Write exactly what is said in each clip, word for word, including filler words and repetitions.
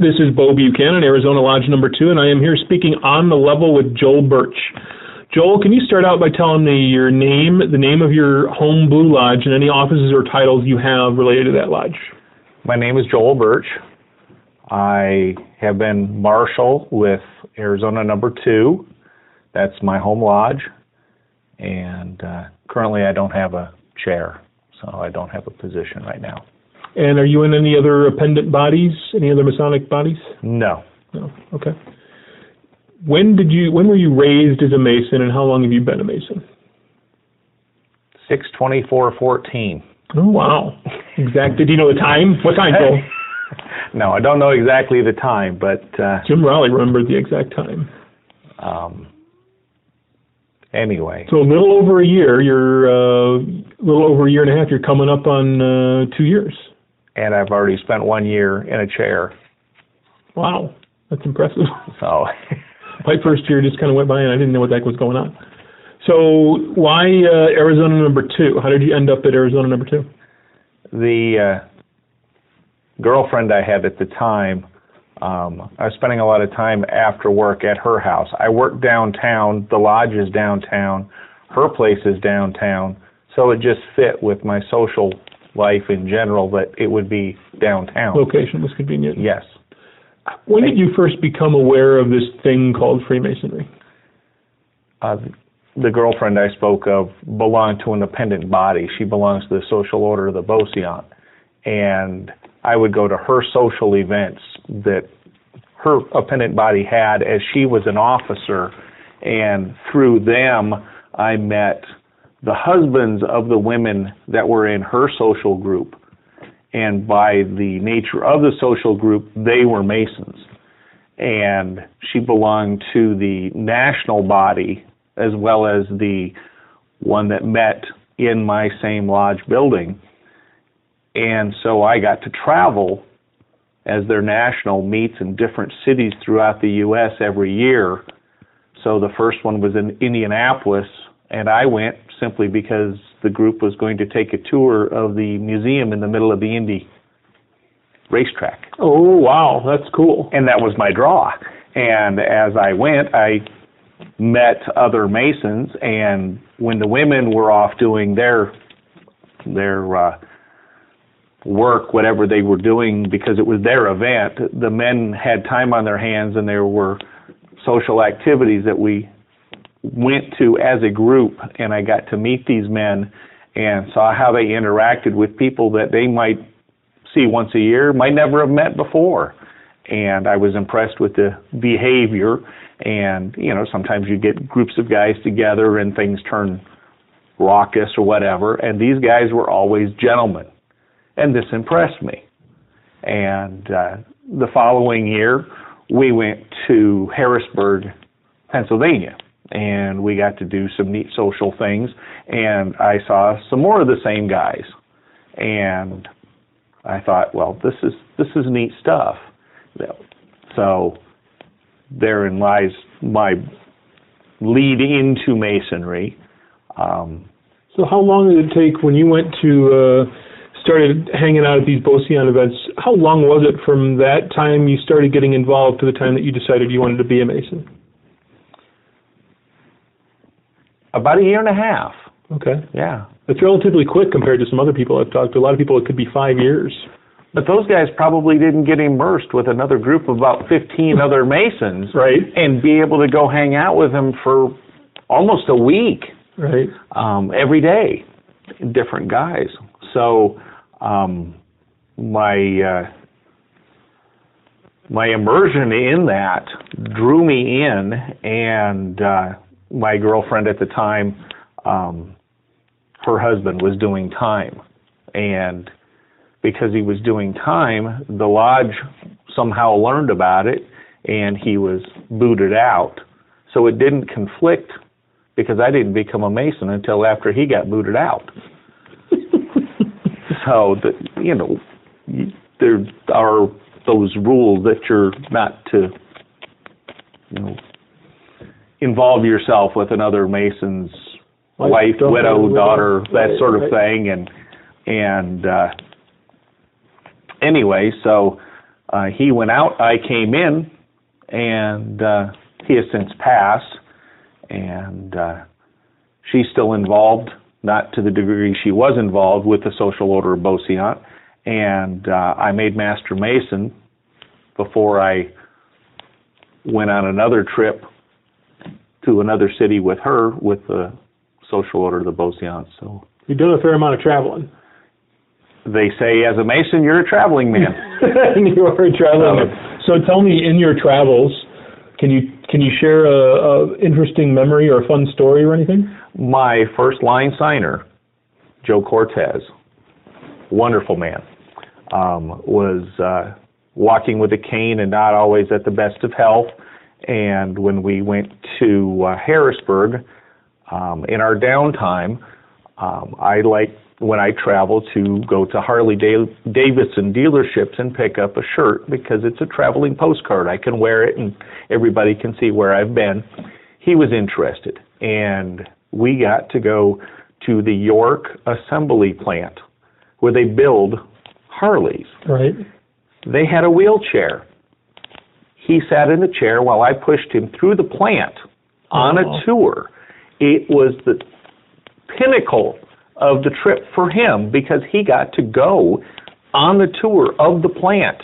This is Beau Buchanan, Arizona Lodge number two, and I am here speaking on the level with Joel Birch. Joel, can you start out by telling me your name, the name of your home Blue Lodge, and any offices or titles you have related to that lodge? My name is Joel Birch. I have been marshal with Arizona number two. That's my home lodge. And uh, currently I don't have a chair, so I don't have a position right now. And are you in any other appendant bodies, any other Masonic bodies? No. No, okay. When did you? When were you raised as a Mason, and how long have you been a Mason? six twenty-four fourteen. Oh, wow. Exactly. Do you know the time? What time, Joel? No, I don't know exactly the time, but... Uh, Jim Raleigh remembered the exact time. Um. Anyway. So a little over a year, you're uh, a little over a year and a half, you're coming up on uh, two years. And I've already spent one year in a chair. Wow, that's impressive. So my first year just kind of went by and I didn't know what the heck was going on. So why uh, Arizona number two? How did you end up at Arizona number two? The uh, girlfriend I had at the time, um, I was spending a lot of time after work at her house. I worked downtown. The lodge is downtown. Her place is downtown. So it just fit with my social life in general that it would be downtown. Location was convenient. Yes. When did you first become aware of this thing called Freemasonry? Uh, the girlfriend I spoke of belonged to an appendant body. She belongs to the Social Order of the Beauceant. And I would go to her social events that her appendant body had as she was an officer. And through them, I met the husbands of the women that were in her social group. And by the nature of the social group, they were Masons. And she belonged to the national body as well as the one that met in my same lodge building. And so I got to travel as their national meets in different cities throughout the U S every year. So the first one was in Indianapolis, and I went simply because the group was going to take a tour of the museum in the middle of the Indy racetrack. Oh, wow, that's cool. And that was my draw. And as I went, I met other Masons, and when the women were off doing their their uh, work, whatever they were doing, because it was their event, the men had time on their hands, and there were social activities that we went to as a group, and I got to meet these men and saw how they interacted with people that they might see once a year, might never have met before. And I was impressed with the behavior. And, you know, sometimes you get groups of guys together and things turn raucous or whatever, and these guys were always gentlemen. And this impressed me. And uh, the following year, we went to Harrisburg, Pennsylvania, and we got to do some neat social things, and I saw some more of the same guys. And I thought, well, this is this is neat stuff. So therein lies my lead into Masonry. Um, so how long did it take when you went to, uh, started hanging out at these Beauceant events, how long was it from that time you started getting involved to the time that you decided you wanted to be a Mason? About a year and a half. Okay. Yeah. It's relatively quick compared to some other people I've talked to. A lot of people, it could be five years. But those guys probably didn't get immersed with another group of about fifteen other Masons. Right. And be able to go hang out with them for almost a week. Right. Um, every day. Different guys. So um, my, uh, my immersion in that drew me in, and... Uh, my girlfriend at the time, um, her husband was doing time. And because he was doing time, the lodge somehow learned about it, and he was booted out. So it didn't conflict, because I didn't become a Mason until after he got booted out. So, the, you know, there are those rules that you're not to, you know, involve yourself with another Mason's wife, wife daughter, widow, daughter, that right, sort of right. thing. And and uh, anyway, so Uh, he went out, I came in, and uh, he has since passed, and uh, she's still involved, not to the degree she was involved with the Social Order of Beauceant, and uh, I made Master Mason before I went on another trip to another city with her with the Social Order of the Beauceant. So you've done a fair amount of traveling. They say, as a Mason, you're a traveling man. You are a traveling man. So tell me, in your travels, can you can you share a, a interesting memory or a fun story or anything? My first line signer, Joe Cortez, wonderful man, um, was uh, walking with a cane and not always at the best of health. And when we went to uh, Harrisburg, um, in our downtime, um, I like when I travel to go to Harley-Davidson dealerships and pick up a shirt because it's a traveling postcard. I can wear it and everybody can see where I've been. He was interested, and we got to go to the York Assembly Plant where they build Harleys. Right. They had a wheelchair. He sat in the chair while I pushed him through the plant on oh. a tour. It was the pinnacle of the trip for him because he got to go on the tour of the plant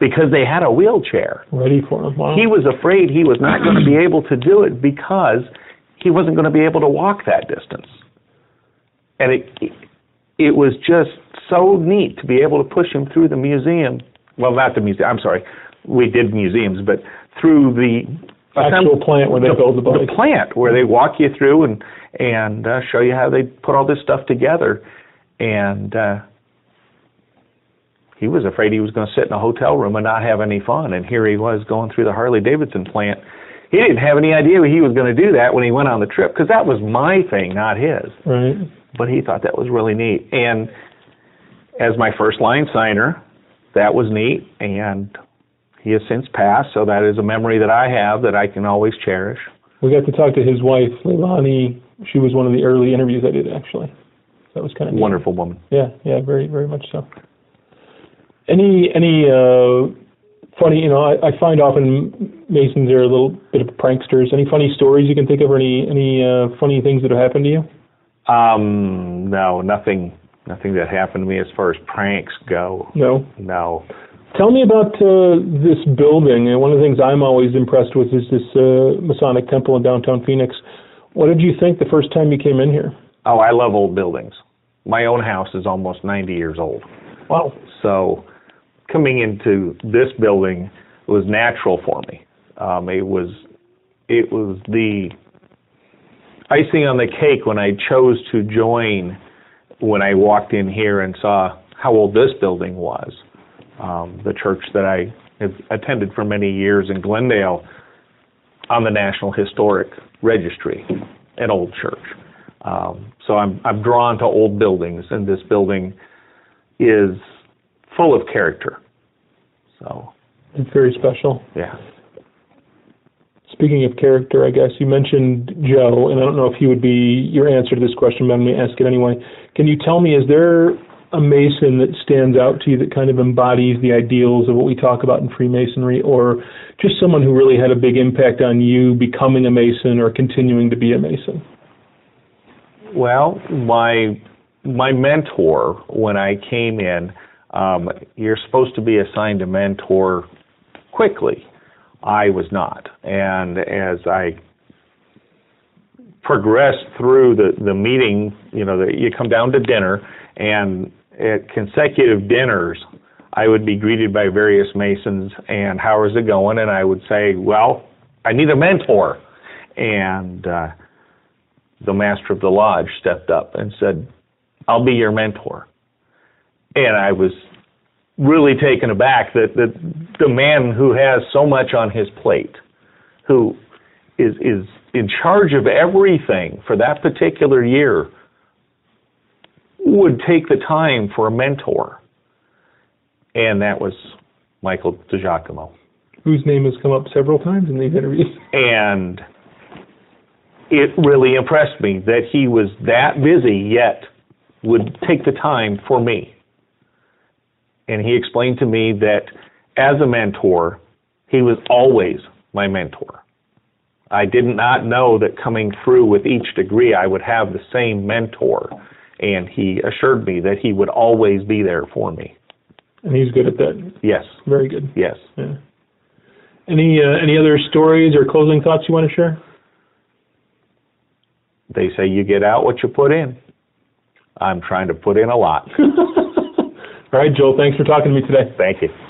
because they had a wheelchair. Ready for him. Wow. He was afraid he was not going to be able to do it because he wasn't going to be able to walk that distance. And it it was just so neat to be able to push him through the museum. Well, not the museum, I'm sorry. We did museums, but through the actual plant where they the, build the bike. The plant where they walk you through and and uh, show you how they put all this stuff together. And uh, he was afraid he was going to sit in a hotel room and not have any fun. And here he was going through the Harley-Davidson plant. He didn't have any idea he was going to do that when he went on the trip because that was my thing, not his. Right. But he thought that was really neat. And as my first line signer, that was neat. And he has since passed, so that is a memory that I have that I can always cherish. We got to talk to his wife, Leilani. She was one of the early interviews I did, actually. That was kind of neat. Wonderful woman. Yeah, yeah, very, very much so. Any, any uh, funny, you know, I, I find often Masons are a little bit of pranksters. Any funny stories you can think of, or any, any uh, funny things that have happened to you? Um, no, nothing, nothing that happened to me as far as pranks go. No? No. Tell me about uh, this building. And one of the things I'm always impressed with is this uh, Masonic Temple in downtown Phoenix. What did you think the first time you came in here? Oh, I love old buildings. My own house is almost ninety years old. Wow. So coming into this building was natural for me. Um, it was it was the icing on the cake when I chose to join, when I walked in here and saw how old this building was. Um, the church that I have attended for many years in Glendale on the National Historic Registry, an old church. Um, so I'm I'm drawn to old buildings, and this building is full of character. So it's very special. Yeah. Speaking of character, I guess you mentioned Joe, and I don't know if he would be your answer to this question, but I'm going to ask it anyway. Can you tell me, is there a Mason that stands out to you that kind of embodies the ideals of what we talk about in Freemasonry, or just someone who really had a big impact on you becoming a Mason or continuing to be a Mason? Well, my my mentor when I came in, um, you're supposed to be assigned a mentor quickly. I was not. And as I progressed through the, the meeting, you know, the, you come down to dinner, and at consecutive dinners, I would be greeted by various Masons, and how is it going? And I would say, well, I need a mentor. And uh, the master of the lodge stepped up and said, I'll be your mentor. And I was really taken aback that, that the man who has so much on his plate, who is, is in charge of everything for that particular year, would take the time for a mentor. And that was Michael DiGiacomo, whose name has come up several times in these interviews. And it really impressed me that he was that busy yet would take the time for me. And he explained to me that as a mentor, he was always my mentor. I did not know that coming through with each degree I would have the same mentor, and he assured me that he would always be there for me. And he's good at that? Yes. Very good? Yes. Yeah. Any uh, any other stories or closing thoughts you want to share? They say you get out what you put in. I'm trying to put in a lot. All right, Joel, thanks for talking to me today. Thank you.